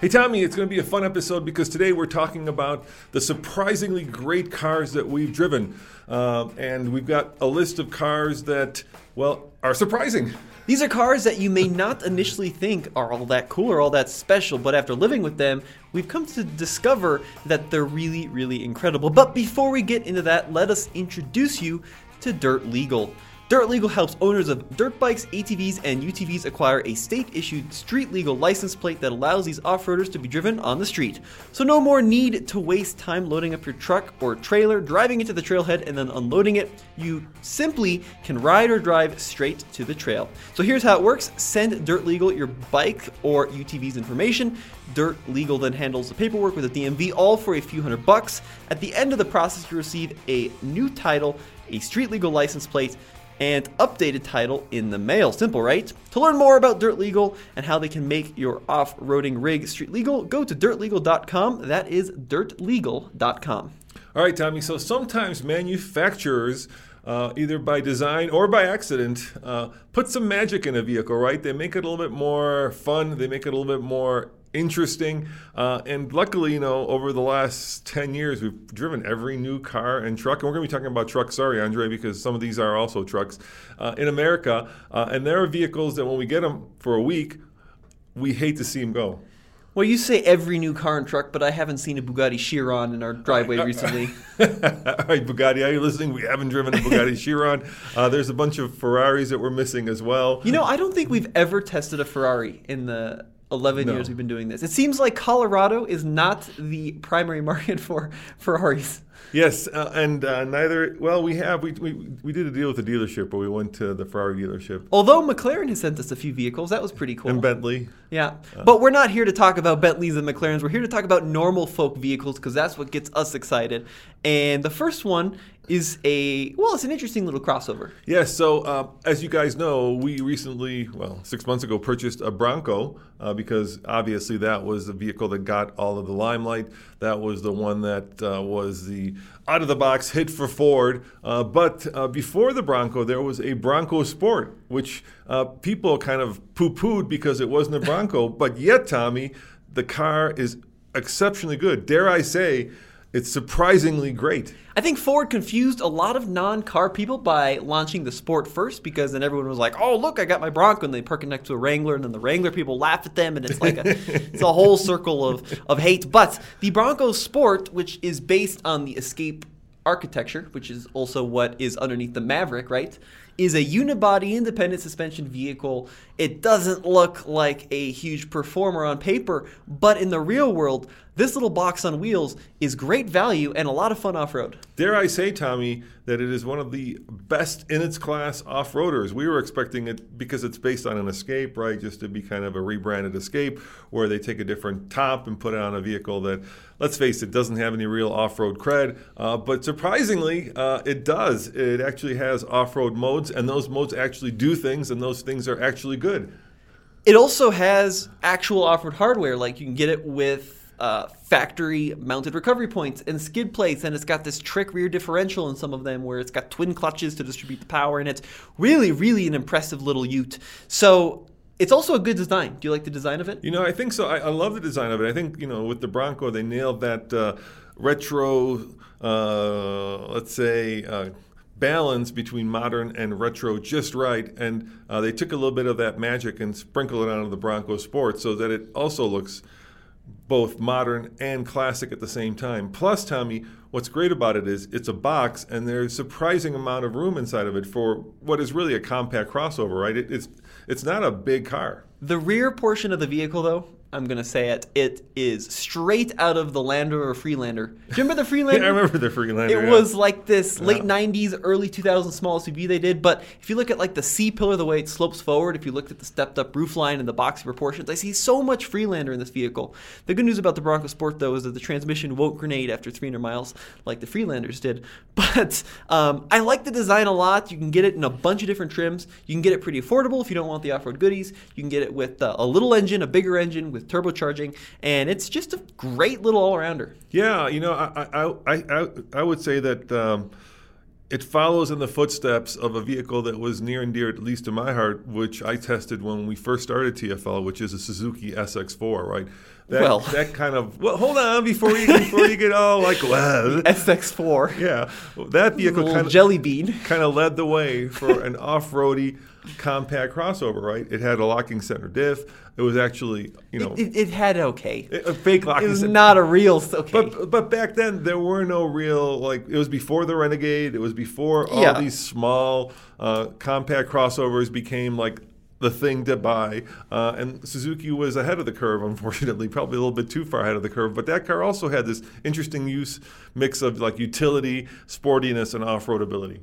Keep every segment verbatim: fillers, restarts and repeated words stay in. Hey Tommy, it's going to be a fun episode because today we're talking about the surprisingly great cars that we've driven. Uh, and we've got a list of cars that, well, are surprising. These are cars that you may not initially think are all that cool or all that special, but after living with them, we've come to discover that they're really, really incredible. But before we get into that, let us introduce you to Dirt Legal. Dirt Legal helps owners of dirt bikes, A T Vs, and U T Vs acquire a state-issued street-legal license plate that allows these off-roaders to be driven on the street. So no more need to waste time loading up your truck or trailer, driving it to the trailhead, and then unloading it. You simply can ride or drive straight to the trail. So here's how it works. Send Dirt Legal your bike or U T V's information. Dirt Legal then handles the paperwork with the D M V, all for a few hundred bucks. At the end of the process, you receive a new title, a street-legal license plate, and updated title in the mail. Simple, right? To learn more about Dirt Legal and how they can make your off-roading rig street legal, go to dirt legal dot com. That is dirt legal dot com. All right, Tommy. So sometimes manufacturers, uh, either by design or by accident, uh, put some magic in a vehicle, right? They make it a little bit more fun. They make it a little bit more interesting. Uh, and luckily, you know, over the last ten years, we've driven every new car and truck. And we're going to be talking about trucks. Sorry, Andre, because some of these are also trucks uh, in America. Uh, and there are vehicles that when we get them for a week, we hate to see them go. Well, you say every new car and truck, but I haven't seen a Bugatti Chiron in our driveway recently. All right, Bugatti, are you listening? We haven't driven a Bugatti Chiron. Uh, there's a bunch of Ferraris that we're missing as well. You know, I don't think we've ever tested a Ferrari in the eleven no. years we've been doing this. It seems like Colorado is not the primary market for Ferraris. Yes, uh, and uh, neither, well, we have, we, we we did a deal with the dealership, but we went to the Ferrari dealership. Although McLaren has sent us a few vehicles, that was pretty cool. And Bentley. Yeah, uh, but we're not here to talk about Bentleys and McLarens. We're here to talk about normal folk vehicles because that's what gets us excited. And the first one is a, well, it's an interesting little crossover. Yes, yeah, so uh, as you guys know, we recently, well, six months ago, purchased a Bronco uh, because obviously that was the vehicle that got all of the limelight. That was the one that uh, was the out-of-the-box hit for Ford. Uh, but uh, before the Bronco, there was a Bronco Sport, which uh, people kind of poo-pooed because it wasn't a Bronco. But yet, Tommy, the car is exceptionally good. Dare I say, it's surprisingly great. I think Ford confused a lot of non-car people by launching the Sport first, because then everyone was like, oh, look, I got my Bronco, and they park it next to a Wrangler, and then the Wrangler people laugh at them, and it's like a, it's a whole circle of, of hate. But the Bronco Sport, which is based on the Escape architecture, which is also what is underneath the Maverick, right, is a unibody independent suspension vehicle. It doesn't look like a huge performer on paper, but in the real world, this little box on wheels is great value and a lot of fun off-road. Dare I say, Tommy, that it is one of the best in its class off-roaders. We were expecting it, because it's based on an Escape, right, just to be kind of a rebranded Escape, where they take a different top and put it on a vehicle that, let's face it, doesn't have any real off-road cred. Uh, but surprisingly, uh, it does. It actually has off-road modes, and those modes actually do things, and those things are actually good. It also has actual off-road hardware. Like, you can get it with uh, factory-mounted recovery points and skid plates, and it's got this trick rear differential in some of them where it's got twin clutches to distribute the power, and it's really, really an impressive little ute. So it's also a good design. Do you like the design of it? You know, I think so. I, I love the design of it. I think, you know, with the Bronco, they nailed that uh, retro, uh, let's say... Uh, balance between modern and retro just right, and uh, they took a little bit of that magic and sprinkled it onto the Bronco Sport so that it also looks both modern and classic at the same time. Plus, Tommy, what's great about it is it's a box, and there's a surprising amount of room inside of it for what is really a compact crossover, right? It, it's it's not a big car. The rear portion of the vehicle, though, I'm going to say it, it is straight out of the Land Rover Freelander. Do you remember the Freelander? Yeah, I remember the Freelander. It yeah. was like this late yeah. nineties, early two thousands small S U V they did. But if you look at like the C-pillar, the way it slopes forward, if you looked at the stepped-up roofline and the boxy proportions, I see so much Freelander in this vehicle. The good news about the Bronco Sport, though, is that the transmission won't grenade after three hundred miles like the Freelanders did. But um, I like the design a lot. You can get it in a bunch of different trims. You can get it pretty affordable if you don't want the off-road goodies. You can get it with uh, a little engine, a bigger engine, with turbocharging, and it's just a great little all-rounder. Yeah, you know, I I I, I would say that um, it follows in the footsteps of a vehicle that was near and dear, at least to my heart, which I tested when we first started T F L, which is a Suzuki S X four, right? That, well, that kind of well, hold on before you before you get all like well, S X four. Yeah, well, that vehicle kind of jelly bean kind of led the way for an off-roady compact crossover, right? It had a locking center diff. It was actually, you know, it, it, it had okay, a fake locking. It was center. Not a real okay. But but back then there were no real like. It was before the Renegade. It was before all yeah. these small uh, compact crossovers became like the thing to buy, uh, and Suzuki was ahead of the curve, unfortunately, probably a little bit too far ahead of the curve, but that car also had this interesting use mix of like utility, sportiness, and off-roadability.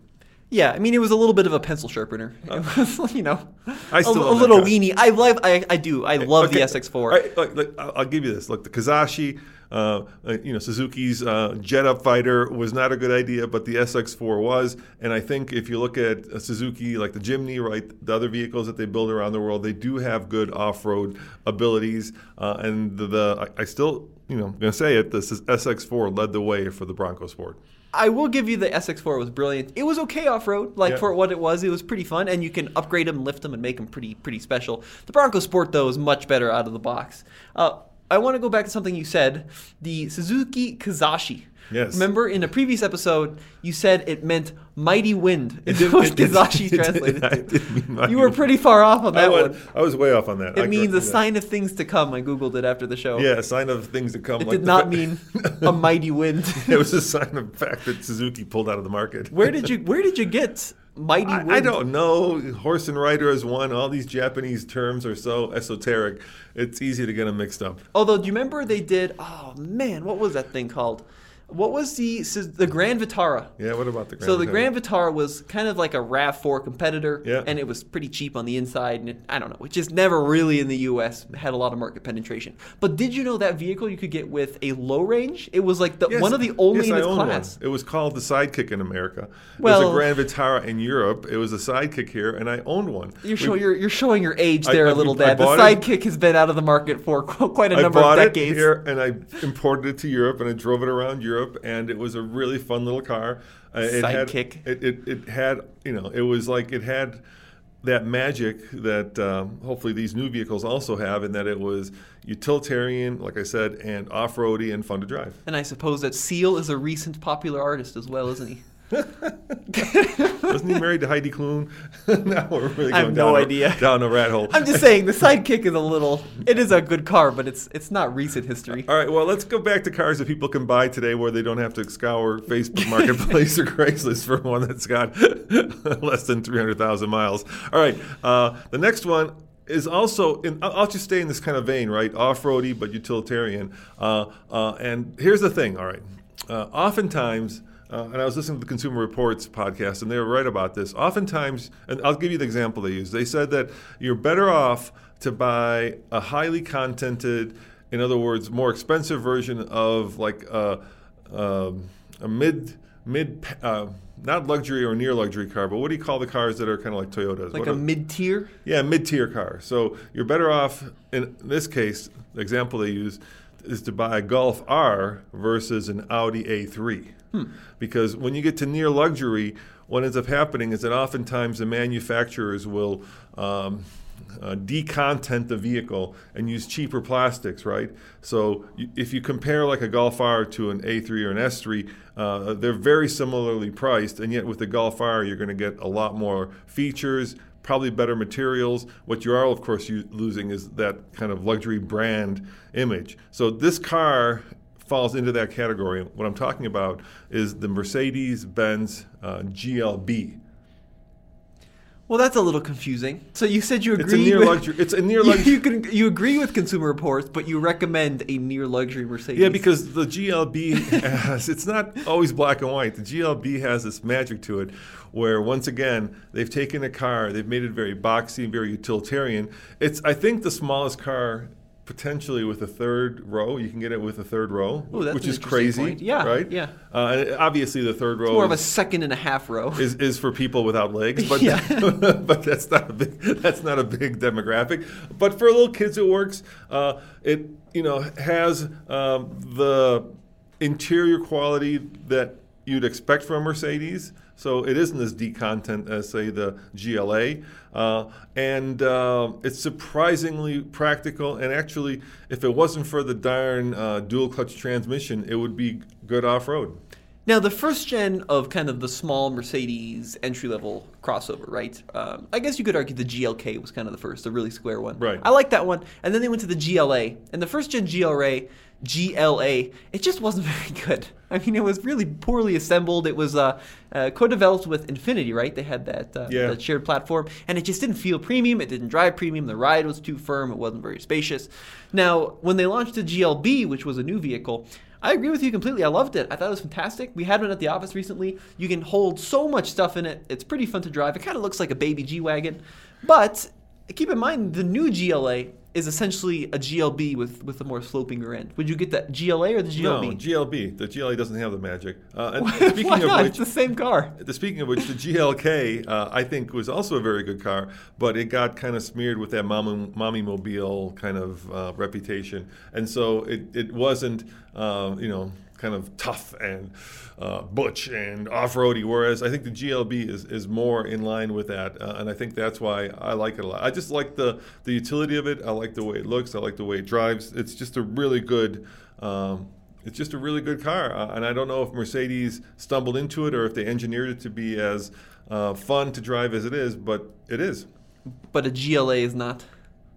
Yeah, I mean, it was a little bit of a pencil sharpener. It was, you know, I still a, love a little weenie. I love, I, I do, I love okay. the S X four. Right, look, look, I'll give you this. Look, the Kizashi, uh, you know, Suzuki's uh, jet-up fighter was not a good idea, but the S X four was. And I think if you look at a Suzuki, like the Jimny, right, the other vehicles that they build around the world, they do have good off-road abilities. Uh, and the, the I, I still, you know, I'm going to say it, the S X four led the way for the Bronco Sport. I will give you the S X four was brilliant. It was okay off-road, like yeah. for what it was. It was pretty fun, and you can upgrade them, lift them, and make them pretty pretty special. The Bronco Sport, though, is much better out of the box. Uh, I want to go back to something you said, the Suzuki Kizashi. Yes. Remember, in a previous episode, you said it meant mighty wind. It did, was Kizashi translated. It did, it did you were pretty far off on that I went, one. I was way off on that. It I means a that. sign of things to come. I Googled it after the show. Yeah, a sign of things to come. It like did not fa- mean a mighty wind. It was a sign of the fact that Suzuki pulled out of the market. Where did you Where did you get mighty wind? I, I don't know. Horse and rider is one. All these Japanese terms are so esoteric. It's easy to get them mixed up. Although, do you remember they did, oh, man, what was that thing called? What was the the Grand Vitara? Yeah, what about the Grand Vitara? So the Vitara? Grand Vitara was kind of like a RAV four competitor, yeah. and it was pretty cheap on the inside. And it, I don't know, it just never really in the U S had a lot of market penetration. But did you know that vehicle you could get with a low range? It was like the, yes, one of the only yes, in its class. One. It was called the Sidekick in America. Well, it was a Grand Vitara in Europe. It was a Sidekick here, and I owned one. You're, show, you're, you're showing your age there I, a little, I, Dad. I the Sidekick it. has been out of the market for quite a number of decades. I bought it here, and I imported it to Europe, and I drove it around Europe. And it was a really fun little car. Uh, it Sidekick. Had, it, it, it had, you know, it was like it had that magic that um, hopefully these new vehicles also have, in that it was utilitarian, like I said, and off-roady and fun to drive. And I suppose that Seal is a recent popular artist as well, isn't he? Wasn't he married to Heidi Klum? Now we're really going I have down, no a, idea. down a rat hole. I'm just saying the Sidekick is a little, it is a good car, but it's it's not recent history. All right, well, let's go back to cars that people can buy today where they don't have to scour Facebook Marketplace or Craigslist for one that's got less than three hundred thousand miles. All right, uh, the next one is also, in, I'll just stay in this kind of vein, right? Off-roady but utilitarian. Uh, uh, and here's the thing, all right, uh, oftentimes, Uh, and I was listening to the Consumer Reports podcast, and they were right about this. Oftentimes, and I'll give you the example they used. They said that you're better off to buy a highly contented, in other words, more expensive version of like a, a, a mid, mid, uh, not luxury or near luxury car, but what do you call the cars that are kind of like Toyotas? Like what a are, mid-tier? Yeah, mid-tier car. So you're better off, in this case, the example they used is to buy a Golf R versus an Audi A three. Hmm. Because when you get to near luxury, what ends up happening is that oftentimes the manufacturers will um, Uh, decontent the vehicle and use cheaper plastics, right? So you, if you compare like a Golf R to an A three or an S three, uh, they're very similarly priced, and yet with the Golf R you're going to get a lot more features, probably better materials. What you are, of course, you, losing is that kind of luxury brand image. So this car falls into that category. What I'm talking about is the Mercedes-Benz uh, G L B. Well, that's a little confusing. So you said you agree. It's a near with, luxury. It's a near luxury. You, you, you agree with Consumer Reports, but you recommend a near luxury Mercedes. Yeah, because the G L B has, it's not always black and white. The G L B has this magic to it, where once again they've taken a car, they've made it very boxy, very utilitarian. It's, I think, the smallest car potentially with a third row. You can get it with a third row, Ooh, that's which an is crazy, point. Yeah, right? Yeah. Uh, and obviously, the third row it's more is, of a second and a half row is, is for people without legs, but yeah. but that's not a big, that's not a big demographic. But for little kids, it works. Uh, it you know has um, the interior quality that you'd expect from Mercedes, so it isn't as decontent as, say, the G L A. Uh, and uh, it's surprisingly practical, and actually, if it wasn't for the darn uh, dual-clutch transmission, it would be good off-road. Now, the first gen of kind of the small Mercedes entry-level crossover, right? Um, I guess you could argue the G L K was kind of the first, the really square one. Right. I like that one. And then they went to the G L A, and the first gen G L A, G L A, it just wasn't very good. I mean, it was really poorly assembled. It was uh, uh, co-developed with Infiniti, right? They had that, uh, yeah. that shared platform, and it just didn't feel premium. It didn't drive premium. The ride was too firm. It wasn't very spacious. Now, when they launched the G L B, which was a new vehicle, I agree with you completely. I loved it. I thought it was fantastic. We had one at the office recently. You can hold so much stuff in it. It's pretty fun to drive. It kind of looks like a baby G-Wagon, but keep in mind the new G L A is essentially a G L B with, with a more sloping rear end. Would you get that G L A or the G L B? No, G L B. The G L A doesn't have the magic. Uh, and Why speaking not? Of which, it's the same car. The, speaking of which, the G L K, uh, I think, was also a very good car, but it got kind of smeared with that mommy, mommy mobile kind of uh, reputation. And so it, it wasn't, uh, you know, kind of tough and uh, butch and off-roady, whereas I think the G L B is, is more in line with that, uh, and I think that's why I like it a lot. I just like the, the utility of it. I like the way it looks. I like the way it drives. It's just a really good um, it's just a really good car, uh, and I don't know if Mercedes stumbled into it or if they engineered it to be as uh, fun to drive as it is, but it is. But a G L A is not.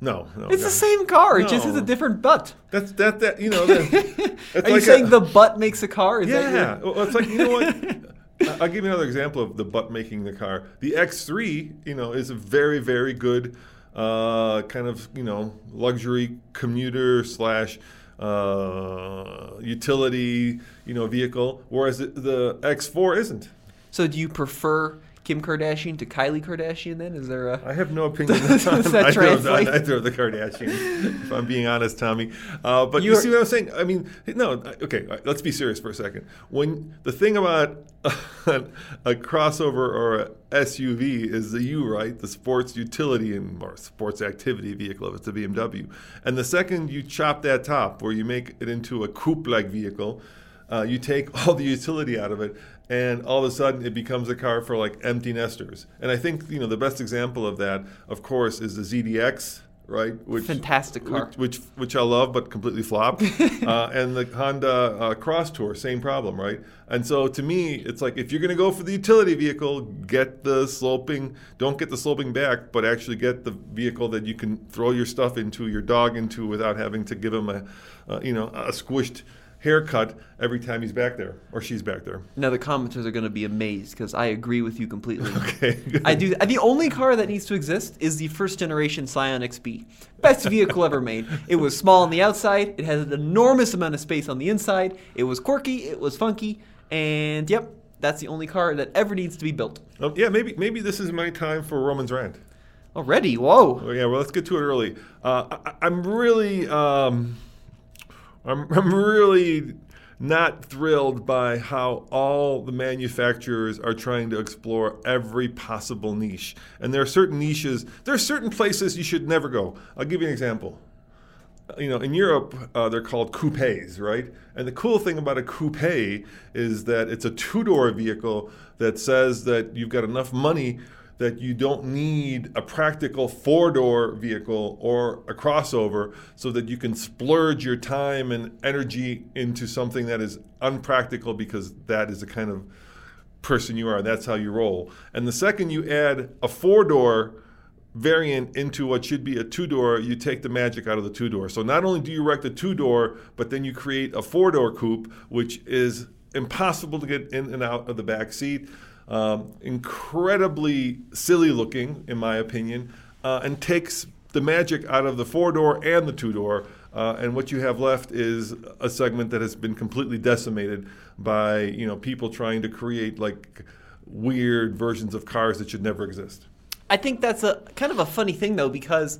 No, no. It's no. the same car. It no. just has a different butt. That's that that you know. That, Are like you saying a, the butt makes a car? Is yeah. That your... well, it's like, you know what? I'll give you another example of the butt making the car. The X three, you know, is a very very good uh, kind of you know luxury commuter slash uh, utility you know vehicle, whereas the, the X four isn't. So do you prefer Kim Kardashian to Kylie Kardashian, then? Is there a... I have no opinion on either of the Kardashians, if I'm being honest, Tommy. Uh, but You're... you see what I'm saying? I mean, no, okay, let's be serious for a second. When the thing about a, a crossover or a S U V is the U, right? The sports utility and or sports activity vehicle, if it's a B M W. And the second you chop that top, where you make it into a coupe-like vehicle, uh, you take all the utility out of it, and all of a sudden it becomes a car for like empty nesters. And I think, you know, the best example of that, of course, is the Z D X, right? Which, Fantastic car. Which, which which I love, but completely flopped. uh, and the Honda uh, Cross Tour, same problem, right? And so to me, it's like, if you're going to go for the utility vehicle, get the sloping, don't get the sloping back, but actually get the vehicle that you can throw your stuff into, your dog into, without having to give him a, uh, you know, a squished haircut every time he's back there or she's back there. Now the commenters are going to be amazed because I agree with you completely. Okay. Good. I do. The only car that needs to exist is the first generation Scion X B. Best vehicle ever made. It was small on the outside. It had an enormous amount of space on the inside. It was quirky. It was funky. And yep, that's the only car that ever needs to be built. Um, yeah, maybe maybe this is my time for Roman's rant. Already? Whoa. Oh, yeah. Well, let's get to it early. Uh, I, I'm really. Um, I'm, I'm really not thrilled by how all the manufacturers are trying to explore every possible niche. And there are certain niches, there are certain places you should never go. I'll give you an example. You know, in Europe, uh, they're called coupes, right? And the cool thing about a coupe is that it's a two-door vehicle that says that you've got enough money that you don't need a practical four-door vehicle or a crossover so that you can splurge your time and energy into something that is unpractical, because that is the kind of person you are. That's how you roll. And the second you add a four-door variant into what should be a two-door, you take the magic out of the two-door. So not only do you wreck the two-door, but then you create a four-door coupe, which is impossible to get in and out of the back seat, um, incredibly silly looking, in my opinion, uh, and takes the magic out of the four-door and the two-door. Uh, and what you have left is a segment that has been completely decimated by, you know, people trying to create like weird versions of cars that should never exist. I think that's a kind of a funny thing though, because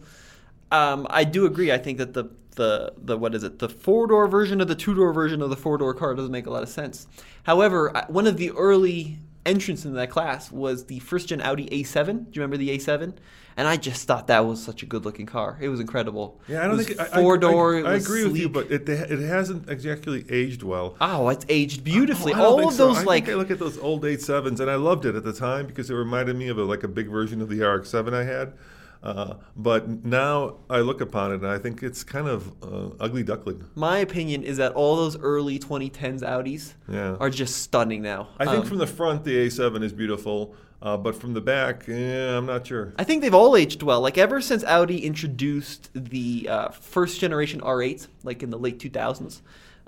um, I do agree. I think that the the the what is it the four door version of the two door version of the four door car doesn't make a lot of sense. However, one of the early entrants into that class was the first gen Audi A seven. Do you remember the A seven? And I just thought that was such a good looking car. It was incredible. Yeah, I don't it was think four door. I, I, I agree sleek. with you, but it it hasn't exactly aged well. Oh, it's aged beautifully. Oh, All of so. those I like. Think I look at those old A sevens, and I loved it at the time because it reminded me of a, like a big version of the R X seven I had. Uh, but now I look upon it and I think it's kind of uh, ugly duckling. My opinion is that all those early twenty tens Audis yeah. are just stunning now. I um, think from the front the A seven is beautiful, uh, but from the back, eh, I'm not sure. I think they've all aged well. Like ever since Audi introduced the uh, first generation R eight, like in the late two thousands,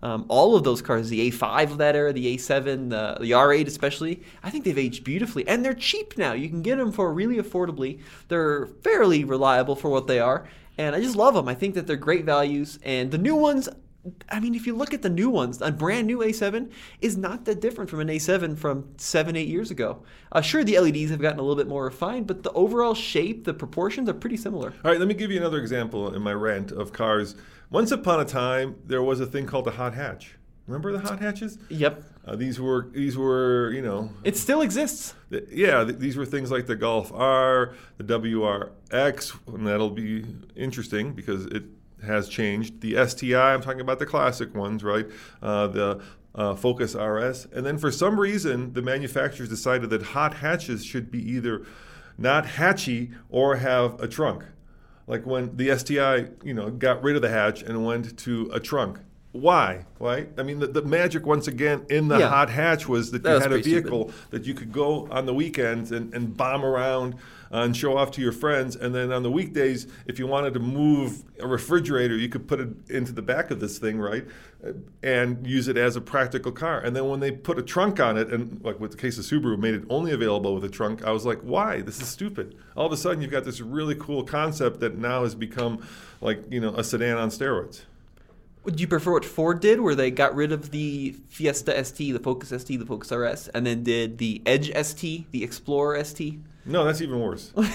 um, all of those cars, the A five of that era, the A seven, the, the R eight especially, I think they've aged beautifully. And they're cheap now. You can get them for really affordably. They're fairly reliable for what they are. And I just love them. I think that they're great values. And the new ones, I mean, if you look at the new ones, a brand new A seven is not that different from an A seven from seven, eight years ago. Uh, sure, the L E Ds have gotten a little bit more refined, but the overall shape, the proportions are pretty similar. All right, let me give you another example in my rant of cars. Once upon a time, there was a thing called a hot hatch. Remember the hot hatches? Yep. Uh, these were, these were, you know. It still exists. Th- yeah, th- these were things like the Golf R, the W R X, and that'll be interesting because it has changed. The S T I, I'm talking about the classic ones, right? Uh, the uh, Focus R S. And then for some reason, the manufacturers decided that hot hatches should be either not hatchy or have a trunk. Like when the S T I, you know, got rid of the hatch and went to a trunk. Why? Right? I mean, the, the magic, once again, in the yeah. hot hatch was that, that you was had a vehicle stupid. that you could go on the weekends and, and bomb around and show off to your friends. And then on the weekdays, if you wanted to move a refrigerator, you could put it into the back of this thing, right, and use it as a practical car. And then when they put a trunk on it, and like with the case of Subaru, made it only available with a trunk, I was like, why? This is stupid. All of a sudden, you've got this really cool concept that now has become like, you know, a sedan on steroids. Do you prefer what Ford did, where they got rid of the Fiesta S T, the Focus S T, the Focus R S, and then did the Edge S T, the Explorer S T? No, that's even worse. But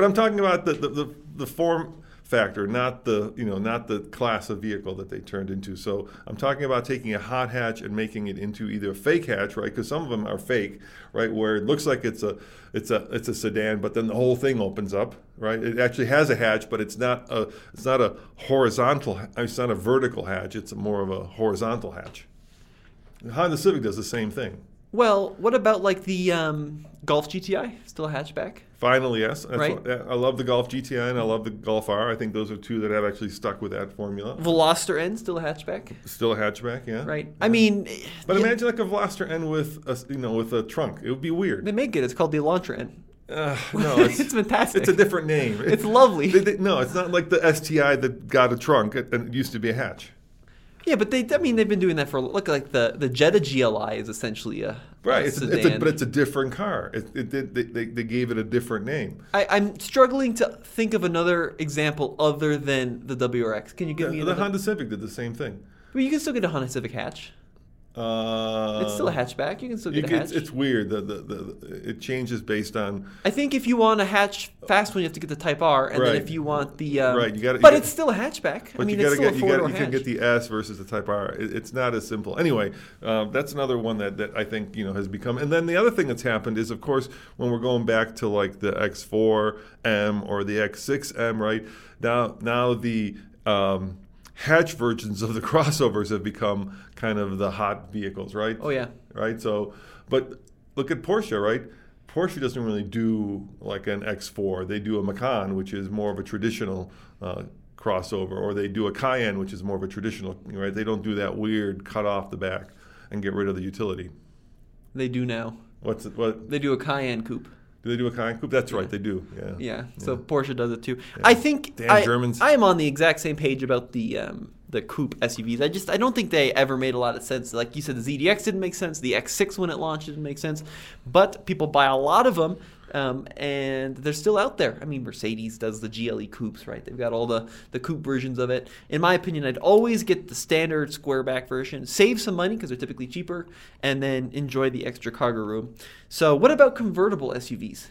I'm talking about the, the, the, the form factor, not the you know not the class of vehicle that they turned into. So I'm talking about taking a hot hatch and making it into either a fake hatch, right? Because some of them are fake, right? Where it looks like it's a it's a it's a sedan, but then the whole thing opens up, right? It actually has a hatch, but it's not a it's not a horizontal. It's not a vertical hatch. It's more of a horizontal hatch. The Honda Civic does the same thing. Well, what about like the um, Golf G T I? Still a hatchback? Finally, yes. That's right? What, I love the Golf G T I and I love the Golf R. I think those are two that have actually stuck with that formula. Veloster N, still a hatchback? Still a hatchback, yeah. Right. Yeah. I mean, but yeah. imagine like a Veloster N with a you know with a trunk. It would be weird. They make it. It's called the Elantra N. Uh, no, it's, it's fantastic. It's a different name. It's, it's lovely. They, they, no, it's not like the S T I that got a trunk. It, it used to be a hatch. Yeah, but they—I mean—they've been doing that for look like the the Jetta G L I is essentially a right. A it's sedan. A, it's a, but it's a different car. It, it, it, they, they they gave it a different name. I, I'm struggling to think of another example other than the W R X. Can you give yeah, me the another? Honda Civic did the same thing? I mean, you can still get a Honda Civic hatch. Uh, it's still a hatchback. You can still get can, a hatch. It's, it's weird. The, the, the, it changes based on. I think if you want a hatch fast one, you have to get the Type R, and right. then if you want the. Um, right, you got But you it's still a hatchback. But I mean, you it's still get, a four-door hatch. You can get the S versus the Type R. It, it's not as simple. Anyway, um, that's another one that, that I think you know has become. And then the other thing that's happened is, of course, when we're going back to like the X four M or the X six M, right now, now the. Um, Hatch versions of the crossovers have become kind of the hot vehicles, right? Oh, yeah. Right? So, but look at Porsche, right? Porsche doesn't really do like an X four. They do a Macan, which is more of a traditional uh, crossover, or they do a Cayenne, which is more of a traditional, right? They don't do that weird cut off the back and get rid of the utility. They do now. What's it? What? They do a Cayenne coupe. Do they do a Cayenne coupe? That's yeah. right, they do. Yeah. Yeah. So yeah. Porsche does it too. Yeah. I think Damn I, Germans. I am on the exact same page about the um, the coupe S U Vs. I just I don't think they ever made a lot of sense. Like you said, the Z D X didn't make sense. The X six when it launched didn't make sense. But people buy a lot of them, um, and they're still out there. I mean, Mercedes does the G L E coupes, right? They've got all the the coupe versions of it. In my opinion, I'd always get the standard square back version, save some money because they're typically cheaper, and then enjoy the extra cargo room. So, what about convertible S U Vs?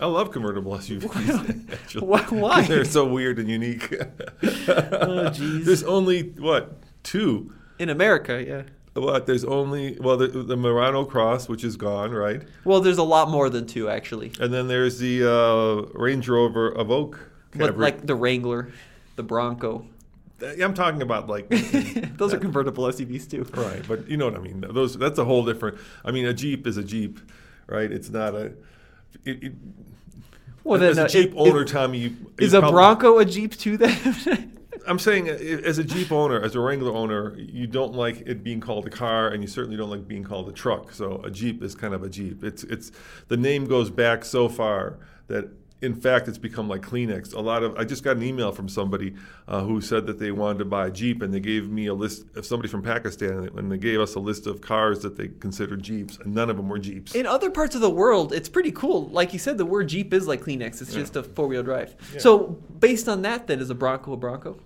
I love convertible S U Vs, actually. Why? They're so weird and unique. Oh, jeez. There's only, what, two? In America, yeah. What, there's only, well, the, the Murano Cross, which is gone, right? Well, there's a lot more than two, actually. And then there's the uh, Range Rover Evoque. But like the Wrangler, the Bronco. I'm talking about like... Those that, are convertible S U Vs, too. Right, but you know what I mean. Those That's a whole different... I mean, a Jeep is a Jeep, right? It's not a... It, it, well, then, as a Jeep uh, it, owner, it, Tommy, you, you is probably, a Bronco a Jeep too? Then I'm saying, as a Jeep owner, as a Wrangler owner, you don't like it being called a car, and you certainly don't like being called a truck. So a Jeep is kind of a Jeep. It's it's the name goes back so far that in fact it's become like Kleenex. A lot of I just got an email from somebody uh, who said that they wanted to buy a Jeep, and they gave me a list of somebody from Pakistan, and they gave us a list of cars that they considered Jeeps, and none of them were Jeeps. In other parts of the world, it's pretty cool. Like you said, the word Jeep is like Kleenex. It's yeah. just a four-wheel drive. Yeah. So based on that, then, is a Bronco a Bronco?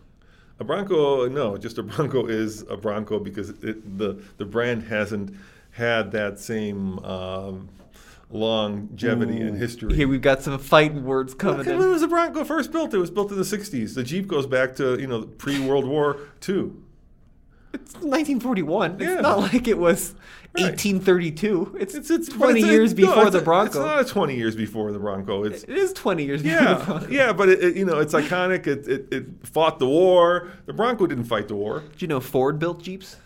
A Bronco, no, just a Bronco is a Bronco because it, the, the brand hasn't had that same... Um, longevity and history. Here we've got some fighting words coming okay, in. When was the Bronco first built? It was built in the sixties. The Jeep goes back to, you know, pre-World War Two. It's nineteen forty-one. Yeah. It's not like it was right. eighteen thirty-two. It's, it's, it's twenty it's, years it's, before no, the Bronco. A, it's not a twenty years before the Bronco. It's, it is twenty years yeah, before the Bronco. Yeah, but, it, it, you know, it's iconic. It, it, it fought the war. The Bronco didn't fight the war. Do you know Ford built Jeeps?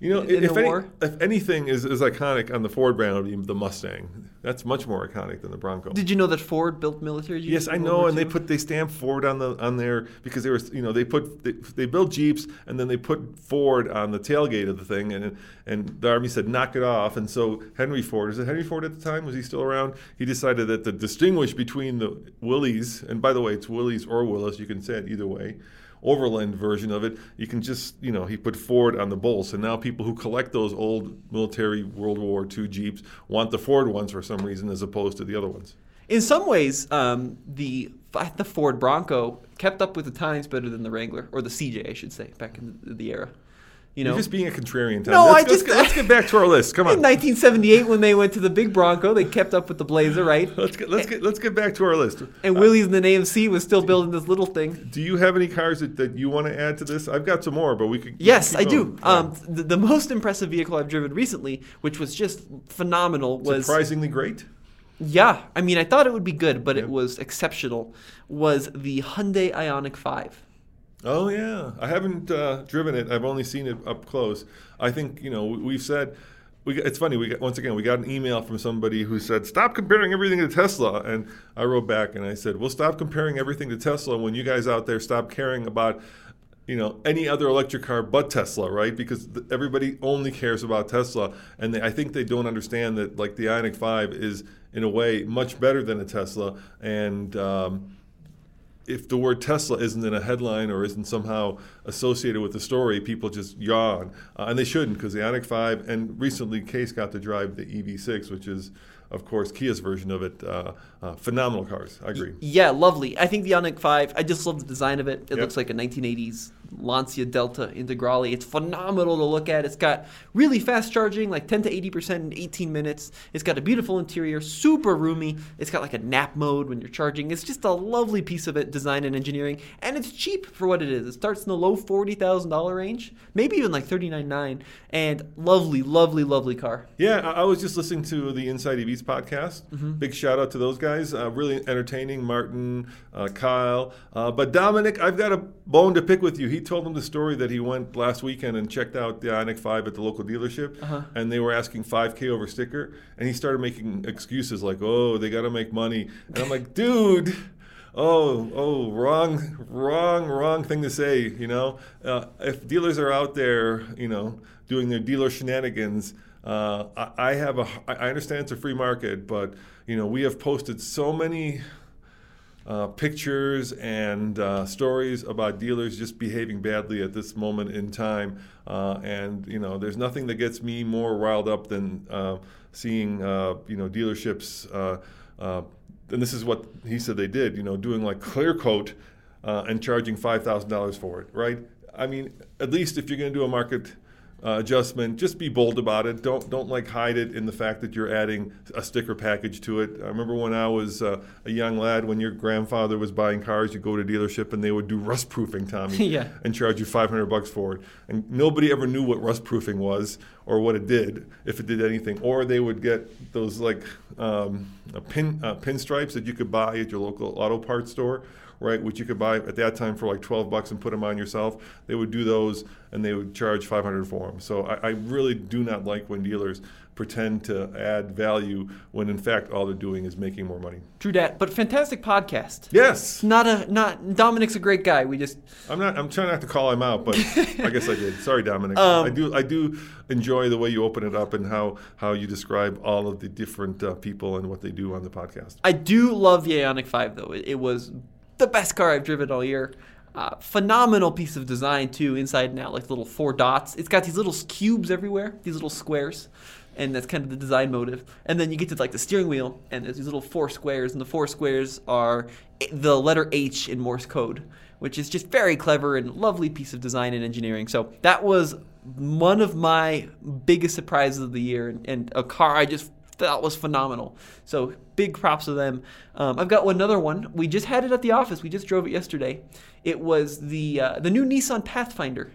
You know, in if, any, if anything is, is iconic on the Ford brand, it would be the Mustang. That's much more iconic than the Bronco. Did you know that Ford built military Jeeps? Yes, I know, and they put they stamped Ford on the on their because they were you know they put they, they built Jeeps and then they put Ford on the tailgate of the thing, and and the Army said knock it off, and so Henry Ford is it Henry Ford at the time was he still around? He decided that to distinguish between the Willys, and by the way, it's Willys or Willis, you can say it either way. Overland version of it, you can just, you know, he put Ford on the bolts, and now people who collect those old military World War Two Jeeps want the Ford ones for some reason as opposed to the other ones. In some ways, um, the the Ford Bronco kept up with the times better than the Wrangler, or the C J, I should say, back in the, the era. You know? You're just being a contrarian type. No, let's, I let's just get, let's get back to our list. Come on. In nineteen seventy-eight, when they went to the big Bronco, they kept up with the Blazer, right? let's get let's get let's get back to our list. And uh, Willys in the A M C was still building this little thing. Do you have any cars that, that you want to add to this? I've got some more, but we could. Yes, I do. Yeah. Um, the, the most impressive vehicle I've driven recently, which was just phenomenal, was surprisingly great. Yeah, I mean, I thought it would be good, but yeah. it was exceptional. Was the Hyundai Ioniq five. Oh, yeah. I haven't uh, driven it. I've only seen it up close. I think, you know, we've said, we, it's funny, we got, once again, we got an email from somebody who said, stop comparing everything to Tesla. And I wrote back and I said, well, stop comparing everything to Tesla when you guys out there stop caring about, you know, any other electric car but Tesla, right? Because th- everybody only cares about Tesla. And they, I think they don't understand that, like, the Ioniq five is, in a way, much better than a Tesla. And, um if the word Tesla isn't in a headline or isn't somehow associated with the story, people just yawn. Uh, and they shouldn't, because the Ioniq five, and recently Case got to drive the E V six, which is, of course, Kia's version of it. Uh, uh, phenomenal cars. I agree. Yeah, lovely. I think the Ioniq five, I just love the design of it. It yep. looks like a nineteen eighties Lancia Delta Integrale. It's phenomenal to look at. It's got really fast charging, like ten to eighty percent in eighteen minutes. It's got a beautiful interior, super roomy. It's got like a nap mode when you're charging. It's just a lovely piece of it, design and engineering. And it's cheap for what it is. It starts in the low forty thousand dollars range, maybe even like thirty-nine thousand nine hundred dollars. And lovely, lovely, lovely car. Yeah, I was just listening to the Inside E Vs podcast. Mm-hmm. Big shout out to those guys. guys. Uh, really entertaining, Martin, uh, Kyle. Uh, but Dominic, I've got a bone to pick with you. He told them the story that he went last weekend and checked out the Ioniq five at the local dealership, uh-huh. and they were asking five K over sticker, and he started making excuses like, oh, they got to make money. And I'm like, dude... Oh, oh, wrong, wrong, wrong thing to say, you know. Uh, if dealers are out there, you know, doing their dealer shenanigans, uh, I, I have a, I understand it's a free market, but, you know, we have posted so many uh, pictures and uh, stories about dealers just behaving badly at this moment in time. Uh, and, you know, there's nothing that gets me more riled up than uh, seeing, uh, you know, dealerships uh, uh and this is what he said they did, you know, doing like clear coat uh, and charging five thousand dollars for it, right? I mean, at least if you're going to do a market uh, adjustment, just be bold about it. Don't don't like hide it in the fact that you're adding a sticker package to it. I remember when I was uh, a young lad, when your grandfather was buying cars, you go to a dealership and they would do rust proofing, Tommy, yeah. and charge you five hundred bucks for it. And nobody ever knew what rust proofing was or what it did, if it did anything. Or they would get those like um, a pin uh, pinstripes that you could buy at your local auto parts store, right, which you could buy at that time for like twelve bucks and put them on yourself. They would do those and they would charge five hundred for them. So I, I really do not like when dealers pretend to add value when in fact all they're doing is making more money. True that, but fantastic podcast. Yes. Not a not Dominic's a great guy. We just I'm not I'm trying not to call him out, but I guess I did. Sorry, Dominic. Um, I do I do enjoy the way you open it up and how, how you describe all of the different uh, people and what they do on the podcast. I do love the Ioniq five though. It, it was the best car I've driven all year. Uh, phenomenal piece of design, too, inside and out, like little four dots. It's got these little cubes everywhere, these little squares, and that's kind of the design motive. And then you get to, like, the steering wheel, and there's these little four squares, and the four squares are the letter H in Morse code, which is just very clever and lovely piece of design and engineering. So that was one of my biggest surprises of the year, and, and a car I just... that was phenomenal. So big props to them. Um, I've got another one. We just had it at the office. We just drove it yesterday. It was the uh, the new Nissan Pathfinder.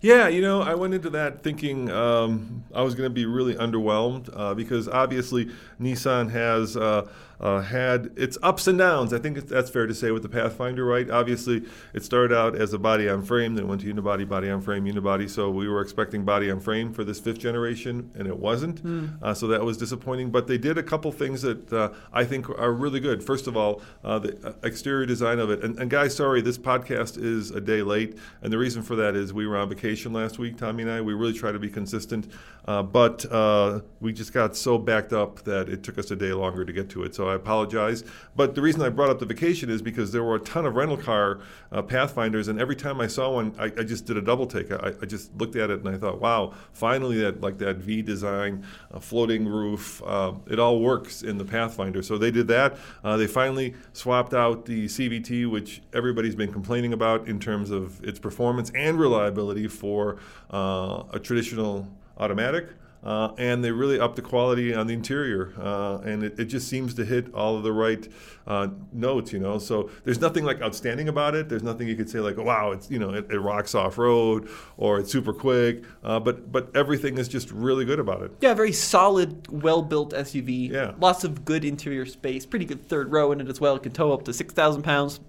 Yeah, you know, I went into that thinking um, I was going to be really underwhelmed uh, because obviously Nissan has uh, uh, had its ups and downs. I think that's fair to say with the Pathfinder, right? Obviously, it started out as a body on frame, then went to unibody, body on frame, unibody. So we were expecting body on frame for this fifth generation, and it wasn't. Mm. Uh, so that was disappointing. But they did a couple things that uh, I think are really good. First of all, uh, the exterior design of it. And, and guys, sorry, this podcast is a day late, and the reason for that is we were on vacation last week, Tommy and I. We really try to be consistent, uh, but uh, we just got so backed up that it took us a day longer to get to it, so I apologize. But the reason I brought up the vacation is because there were a ton of rental car uh, Pathfinders, and every time I saw one, I, I just did a double take. I, I just looked at it and I thought, wow, finally that like that V design, uh, floating roof, uh, it all works in the Pathfinder. So they did that. Uh, they finally swapped out the C V T, which everybody's been complaining about in terms of its performance and reliability for uh, a traditional automatic, uh, and they really upped the quality on the interior, uh, and it, it just seems to hit all of the right uh, notes, you know. So there's nothing like outstanding about it. There's nothing you could say like, wow, it's, you know, it, it rocks off road or it's super quick, uh, but but everything is just really good about it. Yeah, very solid, well built S U V. Yeah, lots of good interior space, pretty good third row in it as well. It can tow up to six thousand pounds.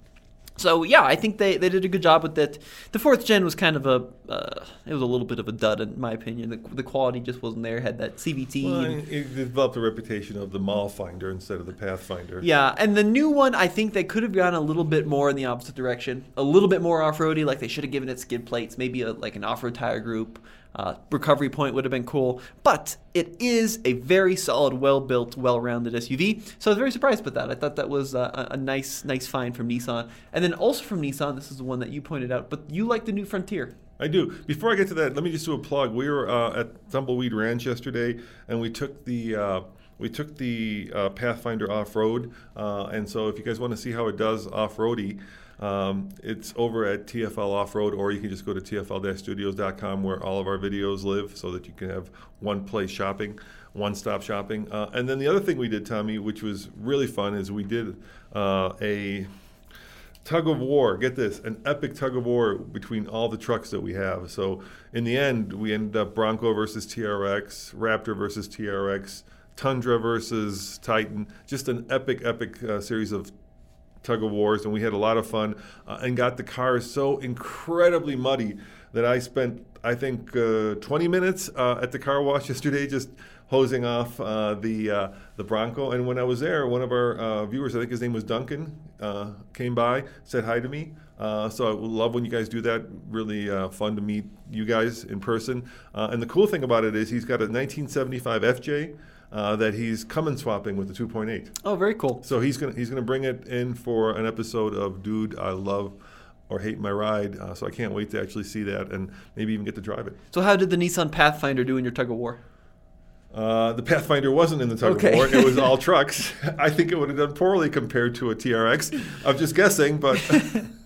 So, yeah, I think they, they did a good job with that. The fourth gen was kind of a uh, – it was a little bit of a dud, in my opinion. The, the quality just wasn't there. It had that C V T. Well, and, it developed a reputation of the Mall Finder instead of the Pathfinder. Yeah, and the new one, I think they could have gone a little bit more in the opposite direction, a little bit more off-roady. Like, they should have given it skid plates, maybe a, like an off-road tire group. Uh, recovery point would have been cool, but it is a very solid, well-built, well-rounded S U V. So I was very surprised with that. I thought that was a, a nice, nice find from Nissan. And then also from Nissan, this is the one that you pointed out, but you like the new Frontier. I do. Before I get to that, let me just do a plug. We were uh, at Tumbleweed Ranch yesterday, and we took the... Uh We took the uh, Pathfinder off-road, uh, and so if you guys want to see how it does off-roady, um, it's over at T F L Off-Road, or you can just go to T F L studios dot com where all of our videos live so that you can have one-place shopping, one-stop shopping. Uh, and then the other thing we did, Tommy, which was really fun, is we did uh, a... tug of war, get this, an epic tug of war between all the trucks that we have. So in the end, we ended up Bronco versus T R X, Raptor versus T R X, Tundra versus Titan, just an epic, epic uh, series of tug of wars, and we had a lot of fun uh, and got the cars so incredibly muddy that I spent, I think, uh, twenty minutes uh, at the car wash yesterday just hosing off uh, the uh, the Bronco. And when I was there, one of our uh, viewers, I think his name was Duncan, uh, came by, said hi to me. Uh, so I love when you guys do that. Really uh, fun to meet you guys in person. Uh, and the cool thing about it is he's got a nineteen seventy-five F J uh, that he's coming swapping with the two point eight. Oh, very cool. So he's gonna he's gonna bring it in for an episode of Dude, I Love or Hate My Ride. Uh, so I can't wait to actually see that and maybe even get to drive it. So how did the Nissan Pathfinder do in your tug of war? Uh, the Pathfinder wasn't in the tug okay. of war. It was all trucks. I think it would have done poorly compared to a T R X. I'm just guessing, but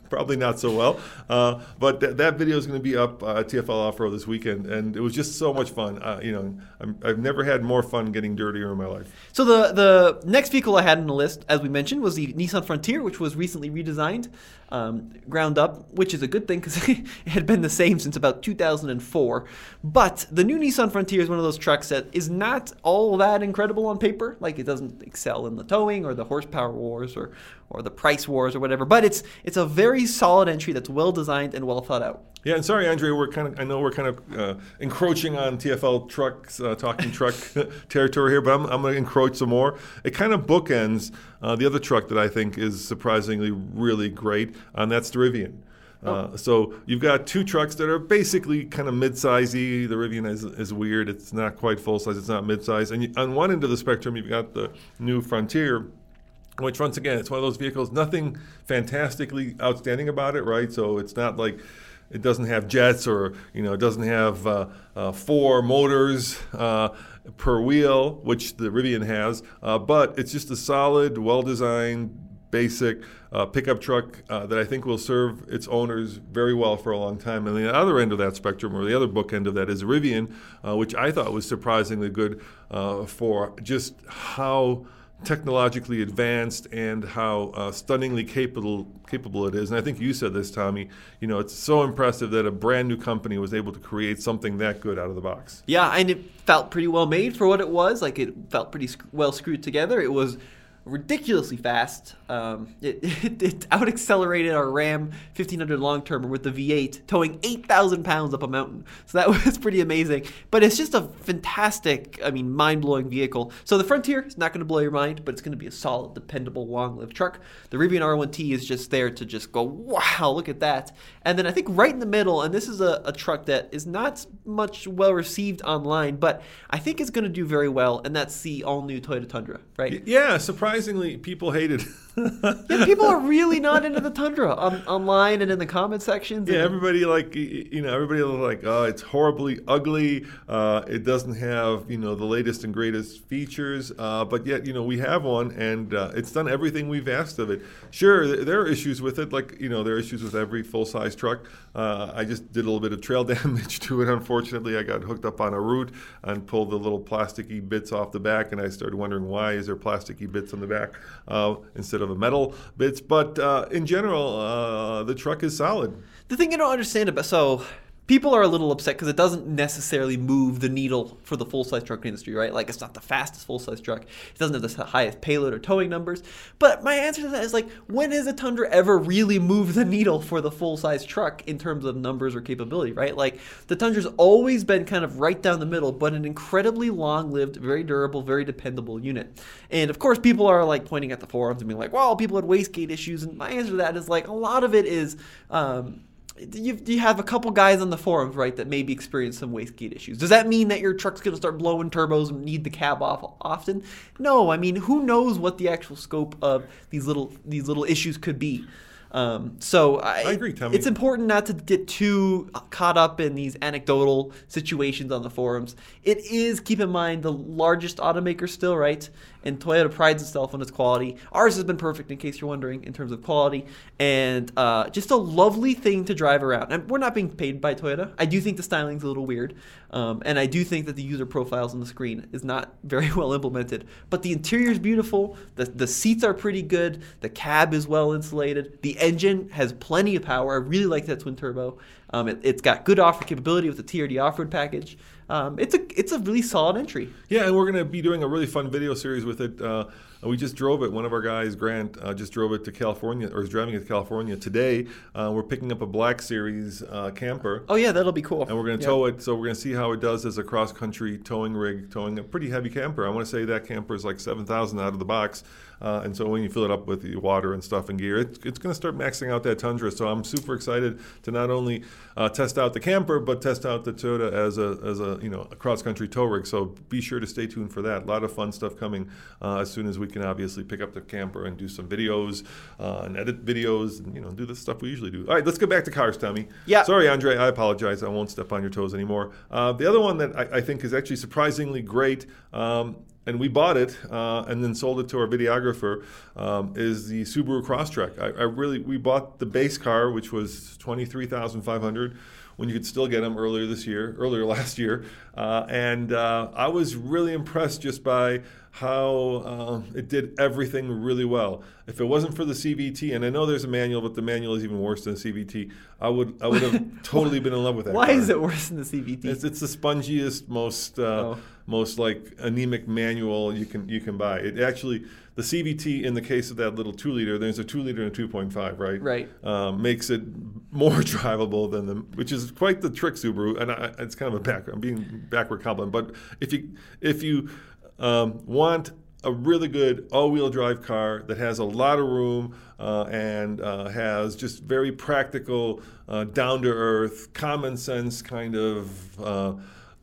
probably not so well. Uh, but th- that video is going to be up uh, at T F L Off-Road this weekend, and it was just so much fun. Uh, you know, I'm, I've never had more fun getting dirtier in my life. So the, the next vehicle I had on the list, as we mentioned, was the Nissan Frontier, which was recently redesigned, um, ground up, which is a good thing because it had been the same since about two thousand four. But the new Nissan Frontier is one of those trucks that is not all that incredible on paper. Like, it doesn't excel in the towing or the horsepower wars or or the price wars or whatever, but it's it's a very solid entry that's well designed and well thought out. Yeah, and sorry, Andre, we're kind of I know we're kind of uh, encroaching on T F L trucks, uh, talking truck territory here, but I'm I'm going to encroach some more. It kind of bookends uh, the other truck that I think is surprisingly really great, and that's the Rivian. Uh, oh. So you've got two trucks that are basically kind of mid-sizey. The Rivian is, is weird; it's not quite full size, it's not mid-size. And you, on one end of the spectrum, you've got the new Frontier, which, once again, it's one of those vehicles, nothing fantastically outstanding about it, right? So it's not like it doesn't have jets or, you know, it doesn't have uh, uh, four motors uh, per wheel, which the Rivian has. Uh, but it's just a solid, well-designed, basic uh, pickup truck uh, that I think will serve its owners very well for a long time. And the other end of that spectrum, or the other bookend of that, is Rivian, uh, which I thought was surprisingly good uh, for just how technologically advanced and how uh, stunningly capable capable it is. And I think you said this, Tommy, you know, it's so impressive that a brand new company was able to create something that good out of the box. Yeah, and it felt pretty well made for what it was. Like, it felt pretty sc- well screwed together. It was ridiculously fast. Um, it, it, it out-accelerated our Ram fifteen hundred long-termer with the V eight, towing eight thousand pounds up a mountain. So that was pretty amazing. But it's just a fantastic, I mean, mind-blowing vehicle. So the Frontier is not going to blow your mind, but it's going to be a solid, dependable, long-lived truck. The Rivian R one T is just there to just go, wow, look at that. And then I think right in the middle, and this is a, a truck that is not much well-received online, but I think it's going to do very well, and that's the all-new Toyota Tundra, right? Yeah, surprise. Surprisingly, people hate it. Yeah, people are really not into the Tundra on, online and in the comment sections. Yeah, everybody like you know, everybody like, oh, it's horribly ugly. Uh, it doesn't have you know the latest and greatest features, uh, but yet you know we have one, and uh, it's done everything we've asked of it. Sure, there are issues with it, like you know there are issues with every full-size truck. Uh, I just did a little bit of trail damage to it. Unfortunately, I got hooked up on a root and pulled the little plasticky bits off the back, and I started wondering why is there plasticky bits on the back uh, instead of a metal bits, but uh, in general, uh, the truck is solid. The thing I don't understand about, so people are a little upset because it doesn't necessarily move the needle for the full-size truck industry, right? Like, it's not the fastest full-size truck. It doesn't have the highest payload or towing numbers. But my answer to that is, like, when has a Tundra ever really moved the needle for the full-size truck in terms of numbers or capability, right? Like, the Tundra's always been kind of right down the middle, but an incredibly long-lived, very durable, very dependable unit. And, of course, people are, like, pointing at the forums and being like, well, people had wastegate issues. And my answer to that is, like, a lot of it is um, – You, you have a couple guys on the forums, right, that maybe experience some wastegate issues. Does that mean that your truck's going to start blowing turbos and need the cab off often? No, I mean, who knows what the actual scope of these little these little issues could be. Um, so I, I agree, Tommy. It's important not to get too caught up in these anecdotal situations on the forums. It is, keep in mind, the largest automaker still, right? And Toyota prides itself on its quality. Ours has been perfect, in case you're wondering, in terms of quality. And uh, just a lovely thing to drive around. And we're not being paid by Toyota. I do think the styling's a little weird. Um, and I do think that the user profiles on the screen is not very well implemented. But the interior's beautiful. The, the seats are pretty good. The cab is well insulated. The engine has plenty of power. I really like that twin turbo. Um, it, it's got good off-road capability with the T R D off-road package. um, it's a it's a really solid entry. Yeah, and we're going to be doing a really fun video series with it. Uh, we just drove it. One of our guys, Grant, uh, just drove it to California, or is driving it to California today. Uh, we're picking up a Black Series uh, camper. Oh, yeah, that'll be cool. And we're going to yeah. tow it. So we're going to see how it does as a cross-country towing rig, towing a pretty heavy camper. I want to say that camper is like seven thousand out of the box. Uh, and so when you fill it up with the water and stuff and gear, it's, it's going to start maxing out that Tundra. So I'm super excited to not only uh, test out the camper, but test out the Toyota as a as a you know a cross-country tow rig. So be sure to stay tuned for that. A lot of fun stuff coming uh, as soon as we can obviously pick up the camper and do some videos uh, and edit videos and you know do the stuff we usually do. All right, let's get back to cars, Tommy. Yeah. Sorry, Andre. I apologize. I won't step on your toes anymore. Uh, the other one that I, I think is actually surprisingly great. Um, And we bought it uh, and then sold it to our videographer. Um, is the Subaru Crosstrek? I, I really we bought the base car, which was twenty-three thousand five hundred dollars, when you could still get them earlier this year, earlier last year. Uh, and uh, I was really impressed just by how um, it did everything really well. If it wasn't for the C V T, and I know there's a manual, but the manual is even worse than the C V T, I would I would have totally been in love with that Why car. Is it worse than the C V T? It's, it's the spongiest, most uh, oh. most like anemic manual you can you can buy. It actually, the C V T in the case of that little two liter, there's a two liter and a two point five, right? Right. Um, makes it more drivable than the, which is quite the trick, Subaru. And I, it's kind of a back, I'm being backward compliment, but if you if you Um, want a really good all-wheel drive car that has a lot of room uh, and uh, has just very practical, uh, down-to-earth, common sense kind of uh,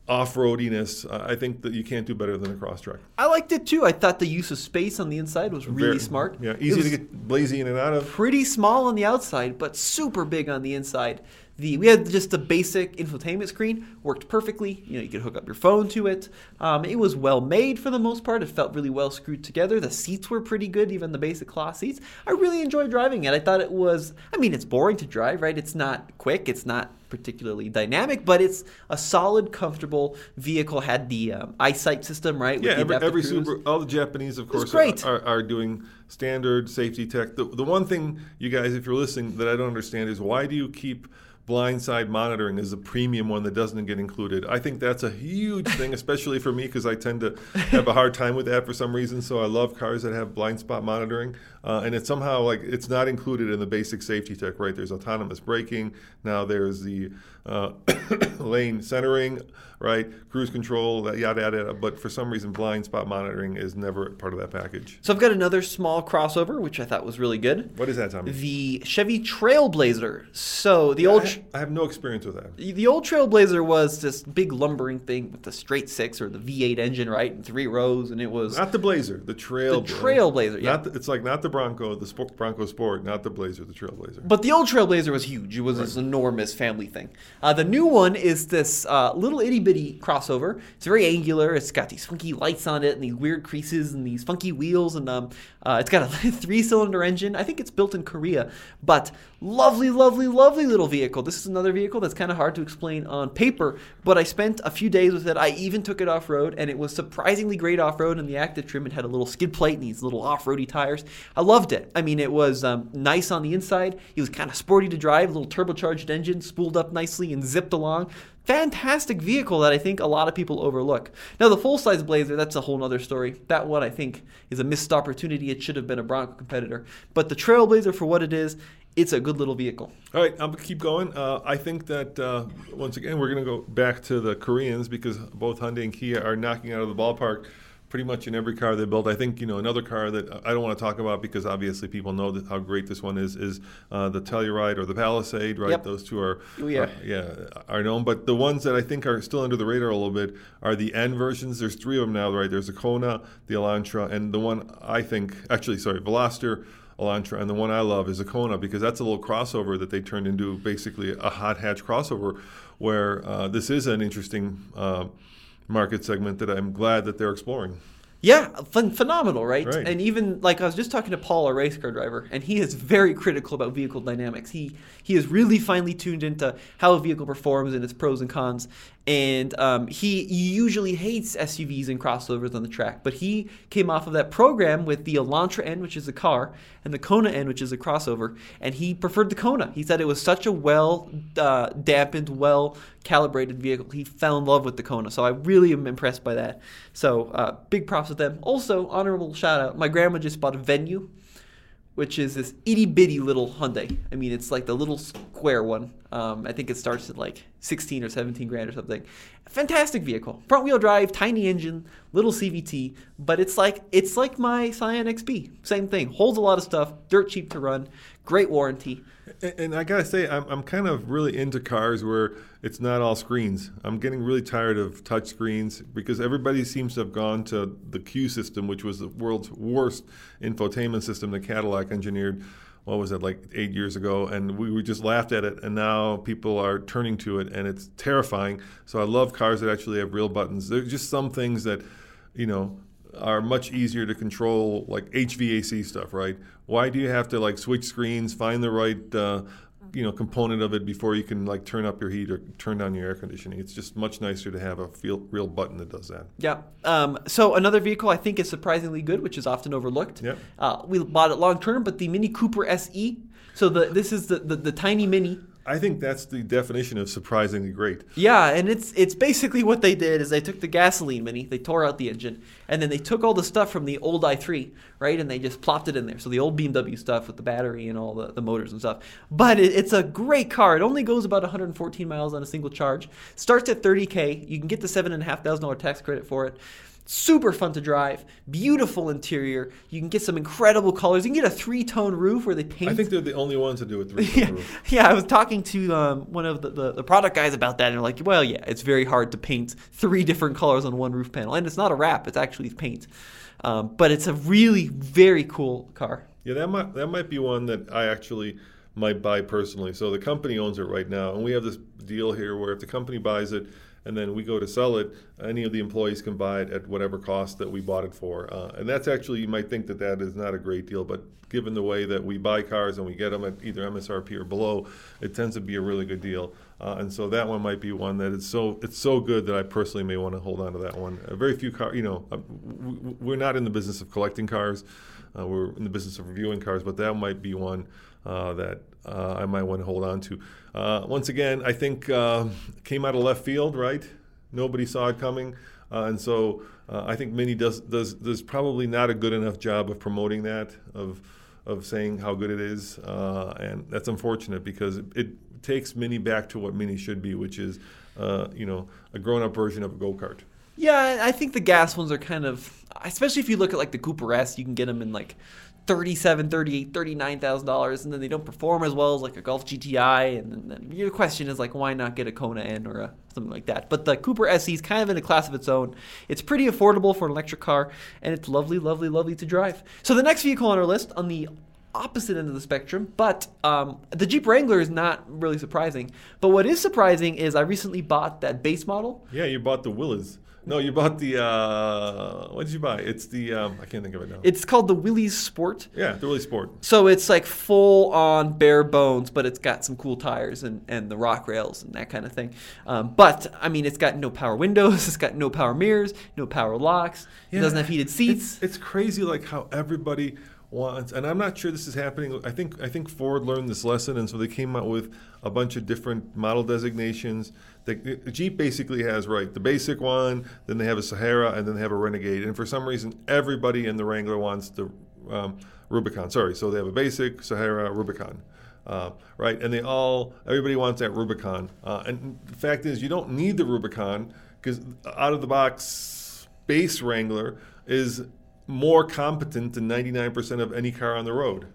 off-roadiness. Uh, I think that you can't do better than a Crosstrek. I liked it too. I thought the use of space on the inside was really very, smart. Yeah, easy to get lazy in and out of. Pretty small on the outside, but super big on the inside. The, we had just the basic infotainment screen, worked perfectly. You know, you could hook up your phone to it. Um, it was well made for the most part. It felt really well screwed together. The seats were pretty good, even the basic cloth seats. I really enjoyed driving it. I thought it was, I mean, it's boring to drive, right? It's not quick. It's not particularly dynamic, but it's a solid, comfortable vehicle. Had the um, eyesight system, right? With yeah, every, every super, all the Japanese, of course, are, are, are doing standard safety tech. The, the one thing, you guys, if you're listening, that I don't understand is why do you keep blindside monitoring is a premium one that doesn't get included. I think that's a huge thing, especially for me, because I tend to have a hard time with that for some reason. So I love cars that have blind spot monitoring. Uh, and it's somehow like it's not included in the basic safety tech, right? There's autonomous braking. Now there's the uh, lane centering, right? Cruise control, yada, yada, yada. But for some reason, blind spot monitoring is never part of that package. So I've got another small crossover, which I thought was really good. What is that, Tommy? The Chevy Trailblazer. So the yeah, old... I, ha- I have no experience with that. The old Trailblazer was this big lumbering thing with the straight six or the V eight engine, right? And three rows, and it was... Not the Blazer, the Trailblazer. The Trailblazer, yeah. Not the, it's like not the Bronco, the Sport, Bronco Sport, not the Blazer, the Trailblazer. But the old Trailblazer was huge. It was right. This enormous family thing. Uh, the new one is this uh, little itty-bitty crossover. It's very angular. It's got these funky lights on it and these weird creases and these funky wheels. And um, uh, it's got a three-cylinder engine. I think it's built in Korea. But lovely, lovely, lovely little vehicle. This is another vehicle that's kind of hard to explain on paper. But I spent a few days with it. I even took it off-road. And it was surprisingly great off-road. In the active trim, it had a little skid plate and these little off-roady tires. I loved it. I mean, it was um, nice on the inside. It was kind of sporty to drive, a little turbocharged engine, spooled up nicely and zipped along. Fantastic vehicle that I think a lot of people overlook. Now, the full-size Blazer, that's a whole other story. That one, I think, is a missed opportunity. It should have been a Bronco competitor. But the Trailblazer, for what it is, it's a good little vehicle. All right, I'll keep going. Uh, I think that, uh, once again, we're going to go back to the Koreans because both Hyundai and Kia are knocking out of the ballpark pretty much in every car they built. I think, you know, another car that I don't want to talk about because obviously people know that how great this one is, is uh, the Telluride or the Palisade, right? Yep. Those two are, Ooh, yeah. are yeah, are known. But the ones that I think are still under the radar a little bit are the N versions. There's three of them now, right? There's the Kona, the Elantra, and the one I think, actually, sorry, Veloster, Elantra, and the one I love is the Kona because that's a little crossover that they turned into basically a hot hatch crossover where uh, this is an interesting uh, market segment that I'm glad that they're exploring. Yeah, ph- phenomenal, right? right? And even, like, I was just talking to Paul, a race car driver, and he is very critical about vehicle dynamics. He he is really finely tuned into how a vehicle performs and its pros and cons. And um, he usually hates S U Vs and crossovers on the track, but he came off of that program with the Elantra N, which is a car, and the Kona N, which is a crossover, and he preferred the Kona. He said it was such a well-dampened, uh, well-calibrated vehicle. He fell in love with the Kona, so I really am impressed by that. So uh, big props to them. Also, honorable shout-out, my grandma just bought a Venue, which is this itty-bitty little Hyundai. I mean, it's like the little square one. Um, I think it starts at like sixteen or seventeen grand or something. Fantastic vehicle. Front-wheel drive, tiny engine, little C V T, but it's like it's like my Scion X B. Same thing. Holds a lot of stuff, dirt cheap to run, great warranty. And, and I got to say, I'm, I'm kind of really into cars where it's not all screens. I'm getting really tired of touch screens because everybody seems to have gone to the Q system, which was the world's worst infotainment system that Cadillac engineered. What was it, like eight years ago, and we were just laughed at it, and now people are turning to it, and it's terrifying. So I love cars that actually have real buttons. There's just some things that, you know, are much easier to control, like H V A C stuff, right? Why do you have to, like, switch screens, find the right, uh, you know, component of it before you can, like, turn up your heat or turn down your air conditioning? It's just much nicer to have a feel, real button that does that. Yeah. Um, so another vehicle I think is surprisingly good, which is often overlooked. Yeah. Uh, we bought it long term, but the Mini Cooper S E. So the this is the, the, the tiny Mini. I think that's the definition of surprisingly great. Yeah, and it's it's basically what they did is they took the gasoline Mini, they tore out the engine, and then they took all the stuff from the old I three, right, and they just plopped it in there. So the old B M W stuff with the battery and all the, the motors and stuff. But it, it's a great car. It only goes about one hundred fourteen miles on a single charge. Starts at thirty K. You can get the seven thousand five hundred dollars tax credit for it. Super fun to drive, beautiful interior. You can get some incredible colors. You can get a three-tone roof where they paint. I think they're the only ones that do a three-tone yeah. roof. Yeah, I was talking to um, one of the, the, the product guys about that, and they're like, well, yeah, it's very hard to paint three different colors on one roof panel. And it's not a wrap. It's actually paint. Um, but it's a really very cool car. Yeah, that might, that might be one that I actually might buy personally. So the company owns it right now, and we have this deal here where if the company buys it, and then we go to sell it, any of the employees can buy it at whatever cost that we bought it for. Uh, and that's actually, you might think that that is not a great deal, but given the way that we buy cars and we get them at either M S R P or below, it tends to be a really good deal. Uh, and so that one might be one that it's so it's so good that I personally may want to hold on to that one. Uh, very few cars, you know, uh, w- we're not in the business of collecting cars. Uh, we're in the business of reviewing cars, but that might be one uh, that uh, I might want to hold on to. Uh, once again, I think uh, came out of left field, right? Nobody saw it coming. Uh, and so uh, I think Mini does, does does probably not a good enough job of promoting that, of of saying how good it is. Uh, and that's unfortunate because it, it takes Mini back to what Mini should be, which is, uh, you know, a grown-up version of a go-kart. Yeah, I think the gas ones are kind of, especially if you look at like the Cooper S, you can get them in like thirty-seven thousand, thirty-eight thousand, thirty-nine thousand dollars, and then they don't perform as well as like a Golf G T I, and then your question is like, why not get a Kona N or a, something like that? But the Cooper S E is kind of in a class of its own. It's pretty affordable for an electric car, and it's lovely, lovely, lovely to drive. So the next vehicle on our list on the opposite end of the spectrum, but um, the Jeep Wrangler is not really surprising. But what is surprising is I recently bought that base model. Yeah, you bought the Willys. No, you bought the, uh, what did you buy? It's the, um, I can't think of it now. It's called the Willys Sport. Yeah, the Willys Sport. So it's like full on bare bones, but it's got some cool tires and, and the rock rails and that kind of thing. Um, but, I mean, it's got no power windows, it's got no power mirrors, no power locks, yeah, it doesn't have heated seats. It's, it's crazy like how everybody wants, and I'm not sure this is happening. I think I think Ford learned this lesson, and so they came out with a bunch of different model designations. The Jeep basically has, right, the basic one, then they have a Sahara, and then they have a Renegade. And for some reason, everybody in the Wrangler wants the um, Rubicon. Sorry, so they have a basic, Sahara, Rubicon. Uh, right, and they all, everybody wants that Rubicon. Uh, and the fact is, you don't need the Rubicon, because out-of-the-box base Wrangler is more competent than ninety-nine percent of any car on the road.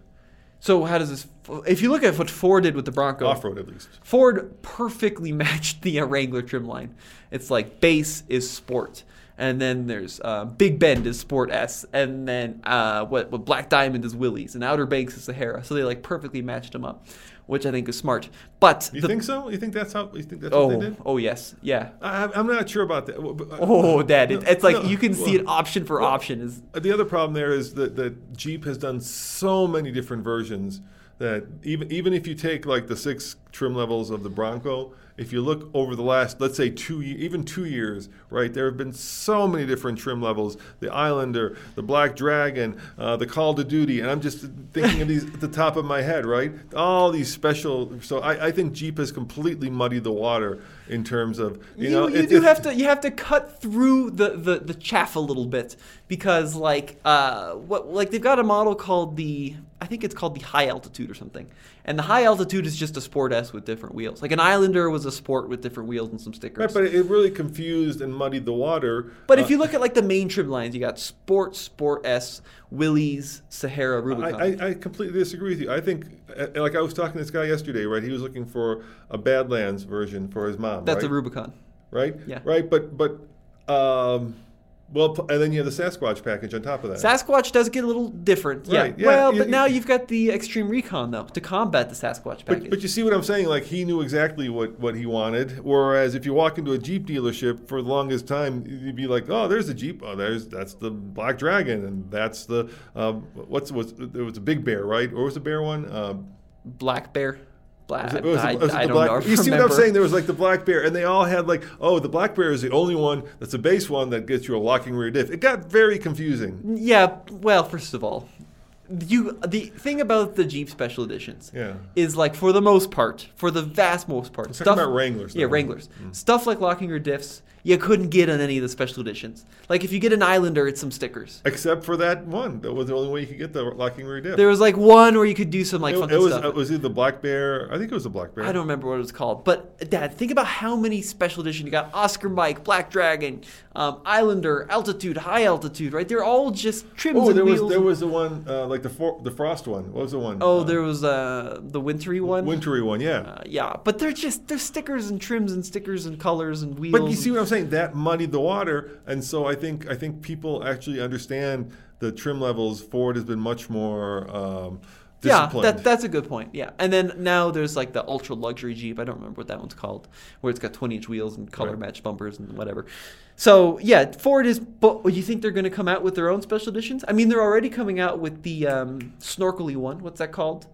So how does this, if you look at what Ford did with the Bronco, off-road at least, Ford perfectly matched the Wrangler trim line. It's like base is sport. And then there's uh, Big Bend is Sport S, and then uh, what, what Black Diamond is Willys, and Outer Banks is Sahara. So they like perfectly matched them up, which I think is smart. But you the, think so? You think that's how? You think that's oh, what they did? Oh yes, yeah. I, I'm not sure about that. Oh, that no, it, it's like no, you can well, see it option for well, option. Is the other problem there is that the Jeep has done so many different versions that even even if you take like the six trim levels of the Bronco. If you look over the last, let's say, two, even two years, right, there have been so many different trim levels. The Islander, the Black Dragon, uh, the Call to Duty, and I'm just thinking of these at the top of my head, right? All these special, so I, I think Jeep has completely muddied the water in terms of, you, you know. You it, do it, have to, you have to cut through the, the, the chaff a little bit because, like, uh, what, like, they've got a model called the, I think it's called the High Altitude or something. And the High Altitude is just a Sport S with different wheels. Like an Islander was a Sport with different wheels and some stickers. Right, but it really confused and muddied the water. But uh, if you look at like the main trim lines, you got Sport, Sport S, Willys, Sahara, Rubicon. I, I, I completely disagree with you. I think, like I was talking to this guy yesterday, right? He was looking for a Badlands version for his mom, That's right? a Rubicon. Right? Yeah. Right, but... but um, well, and then you have the Sasquatch package on top of that. Sasquatch does get a little different. Right, yeah. yeah. Well, but now you've got the Extreme Recon, though, to combat the Sasquatch package. But, but you see what I'm saying? Like, he knew exactly what, what he wanted, whereas if you walk into a Jeep dealership for the longest time, you'd be like, oh, there's the Jeep. Oh, there's that's the Black Dragon, and that's the um, – what's, what's there was a Big Bear, right? Or was the Bear one? Um, Black Bear. Black, it, the, I, I black, don't know. You see what I'm saying? There was like the Black Bear, and they all had like, oh, the Black Bear is the only one that's a base one that gets you a locking rear diff. It got very confusing. Yeah, well, first of all, you the thing about the Jeep Special Editions yeah. is like, for the most part, for the vast most part. I'm stuff, talking about Wranglers. Though. Yeah, Wranglers. Mm-hmm. Stuff like locking rear diffs, you couldn't get on any of the Special Editions. Like, if you get an Islander, it's some stickers. Except for that one. That was the only way you could get the locking rear diff. There was, like, one where you could do some, like, it, funky it was, stuff. It was either the Black Bear. I think it was the Black Bear. I don't remember what it was called. But, Dad, think about how many Special Editions you got. Oscar Mike, Black Dragon, um, Islander, Altitude, High Altitude, right? They're all just trims oh, and there wheels. Oh, there was the one, uh, like, the for, the Frost one. What was the one? Oh, um, there was uh, the Wintry one? Wintry one, yeah. Uh, yeah, but they're just, they're stickers and trims and stickers and colors and wheels. But you see what I'm saying? That muddied the water, and so I think I think people actually understand the trim levels. Ford has been much more um, disciplined. Yeah, that, that's a good point. Yeah, and then now there's like the ultra luxury Jeep. I don't remember what that one's called, where it's got twenty inch wheels and color right. matched bumpers and whatever. So yeah, Ford is. But you think they're going to come out with their own special editions? I mean, they're already coming out with the um, snorkely one. What's that called?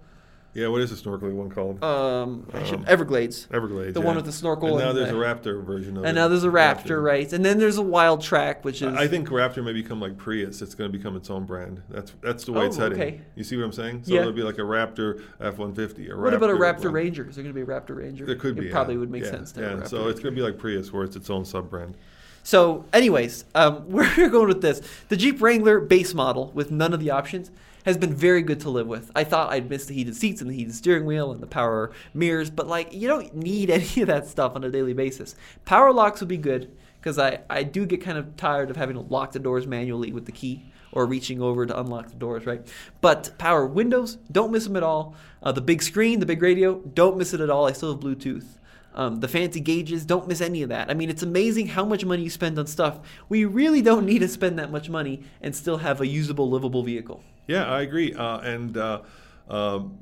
Yeah, what is the snorkeling one called? Um, I should, um, Everglades. Everglades, The yeah. one with the snorkel. And now and there's the, a Raptor version of it. And now there's a Raptor, Raptor, right. And then there's a Wild Track, which is... I think Raptor may become like Prius. It's going to become its own brand. That's that's the way oh, it's heading. Okay. You see what I'm saying? So yeah. it'll be like a Raptor F one fifty. A what Raptor about a Raptor one. Ranger? Is there going to be a Raptor Ranger? There could be. It yeah. probably would make yeah. sense to yeah. have a Raptor So Ranger. It's going to be like Prius, where it's its own sub-brand. So anyways, um, where we're going with this. The Jeep Wrangler base model with none of the options has been very good to live with. I thought I'd miss the heated seats and the heated steering wheel and the power mirrors, but like, you don't need any of that stuff on a daily basis. Power locks would be good, because I, I do get kind of tired of having to lock the doors manually with the key or reaching over to unlock the doors, right? But power windows, don't miss them at all. Uh, the big screen, the big radio, don't miss it at all. I still have Bluetooth. Um, the fancy gauges, don't miss any of that. I mean, it's amazing how much money you spend on stuff. We really don't need to spend that much money and still have a usable, livable vehicle. Yeah, I agree. Uh, and, uh, um,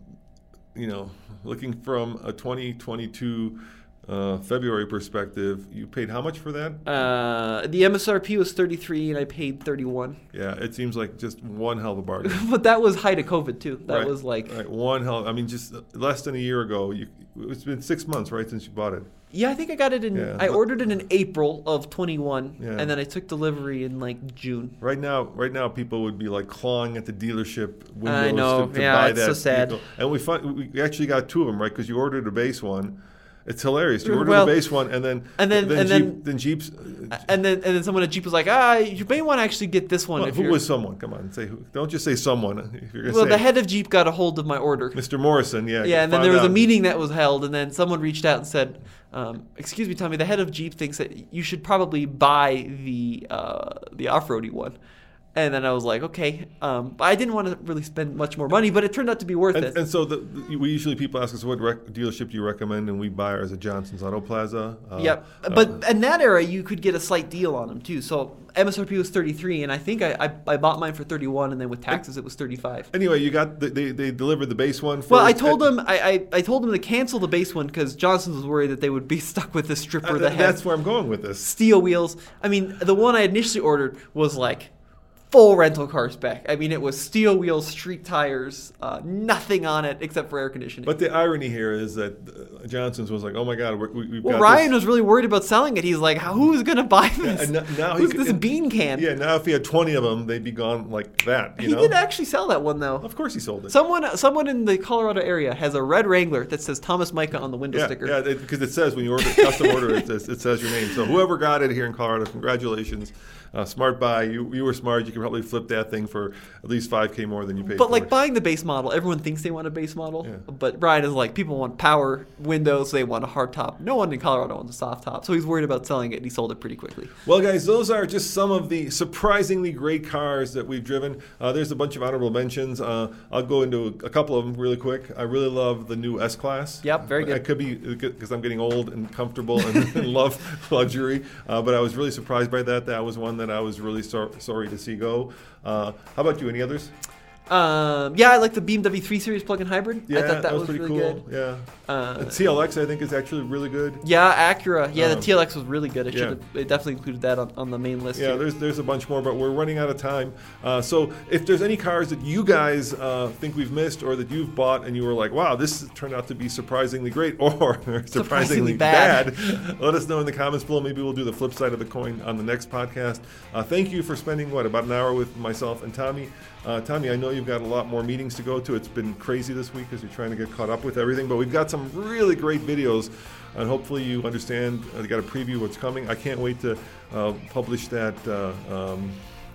you know, looking from a twenty twenty-two uh, February perspective, you paid how much for that? Uh, the M S R P was thirty-three and I paid thirty-one. Yeah, it seems like just one hell of a bargain. But that was height of COVID, too. That right. was like... Right. One hell... I mean, just less than a year ago. You, it's been six months, right, since you bought it? Yeah, I think I got it in... Yeah. I ordered it in April of twenty-one, yeah. and then I took delivery in, like, June. Right now, right now, people would be, like, clawing at the dealership windows I know. to, to yeah, buy that. Yeah, it's so sad. Vehicle. And we, find, we actually got two of them, right, because you ordered a base one. It's hilarious. You order well, the base one, and then and then, then, and Jeep, then, then Jeeps, uh, and then and then someone at Jeep was like, ah, you may want to actually get this one. Well, if who you're... was someone? Come on, say who. Don't just say someone. If you're gonna well, say the it. head of Jeep got a hold of my order, Mister Morrison. Yeah. Yeah, and then there was out. a meeting that was held, and then someone reached out and said, um, "Excuse me, Tommy. The head of Jeep thinks that you should probably buy the uh, the off-roady one." And then I was like, okay, um, I didn't want to really spend much more money, but it turned out to be worth and, it. And so the, we usually people ask us, what rec- dealership do you recommend? And we buy ours at Johnson's Auto Plaza. Uh, yep. But uh, in that era, you could get a slight deal on them, too. So M S R P was thirty-three, and I think I, I, I bought mine for thirty-one, and then with taxes, it was thirty-five. Anyway, you got the, they, they delivered the base one first. Well, I told them I, I, I told them to cancel the base one because Johnson's was worried that they would be stuck with the stripper uh, that had that's where I'm going with this. Steel wheels. I mean, the one I initially ordered was like full rental cars back. I mean, it was steel wheels, street tires, uh, nothing on it except for air conditioning. But the irony here is that Johnson's was like, oh my God, we, we've well, got Well, Ryan this. was really worried about selling it. He's like, who's going to buy this? Yeah, now who's he could, this and, bean can? Yeah, now if he had twenty of them, they'd be gone like that. You he know? did actually sell that one, though. Of course he sold it. Someone someone in the Colorado area has a red Wrangler that says Thomas Micah on the window yeah, sticker. Yeah, because it, it says when you order custom order, it says, it says your name. So whoever got it here in Colorado, congratulations. Uh, smart buy. You you were smart. You can probably flip that thing for at least five K more than you paid for. But like buying the base model, everyone thinks they want a base model. Yeah. But Ryan is like, people want power windows. They want a hard top. No one in Colorado wants a soft top. So he's worried about selling it, and he sold it pretty quickly. Well, guys, those are just some of the surprisingly great cars that we've driven. Uh, there's a bunch of honorable mentions. Uh, I'll go into a couple of them really quick. I really love the new S-Class. Yep, very good. It could be because I'm getting old and comfortable and, and love luxury. Uh, but I was really surprised by that. That was one that I was really sor- sorry to see go. Uh, how about you? Any others? Um, yeah, I like the B M W three Series plug-in hybrid. Yeah, I thought that, that was, was pretty really cool. Good. Yeah, uh, the T L X I think is actually really good. Yeah, Acura. Yeah, um, the T L X was really good. It yeah. should it definitely included that on, on the main list. Yeah, here. there's there's a bunch more, but we're running out of time. Uh, so if there's any cars that you guys uh, think we've missed or that you've bought and you were like, wow, this turned out to be surprisingly great or surprisingly, surprisingly bad, bad let us know in the comments below. Maybe we'll do the flip side of the coin on the next podcast. Uh, thank you for spending what about an hour with myself and Tommy. Uh, Tommy, I know you've got a lot more meetings to go to. It's been crazy this week because you're trying to get caught up with everything. But we've got some really great videos, and hopefully you understand. I uh, got a preview of what's coming. I can't wait to uh, publish that uh, um,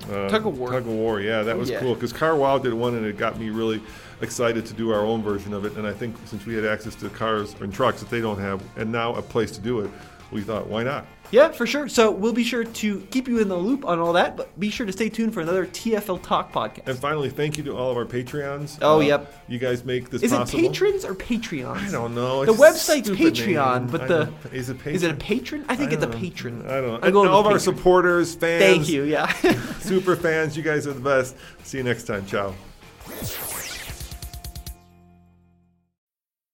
uh, tug of war. Tug of war, yeah, that was yeah. cool because Car Wow did one, and it got me really excited to do our own version of it. And I think since we had access to cars and trucks that they don't have, and now a place to do it, we thought, why not? Yeah, for sure. So we'll be sure to keep you in the loop on all that, but be sure to stay tuned for another T F L Talk podcast. And finally, thank you to all of our Patreons. Oh, uh, yep. You guys make this Is possible. Is it patrons or Patreons? I don't know. It's the website's Patreon, name. but the is it, is it a patron? I think I it's a patron. I don't know. And all of our supporters, fans. Thank you, yeah. Super fans, you guys are the best. See you next time. Ciao.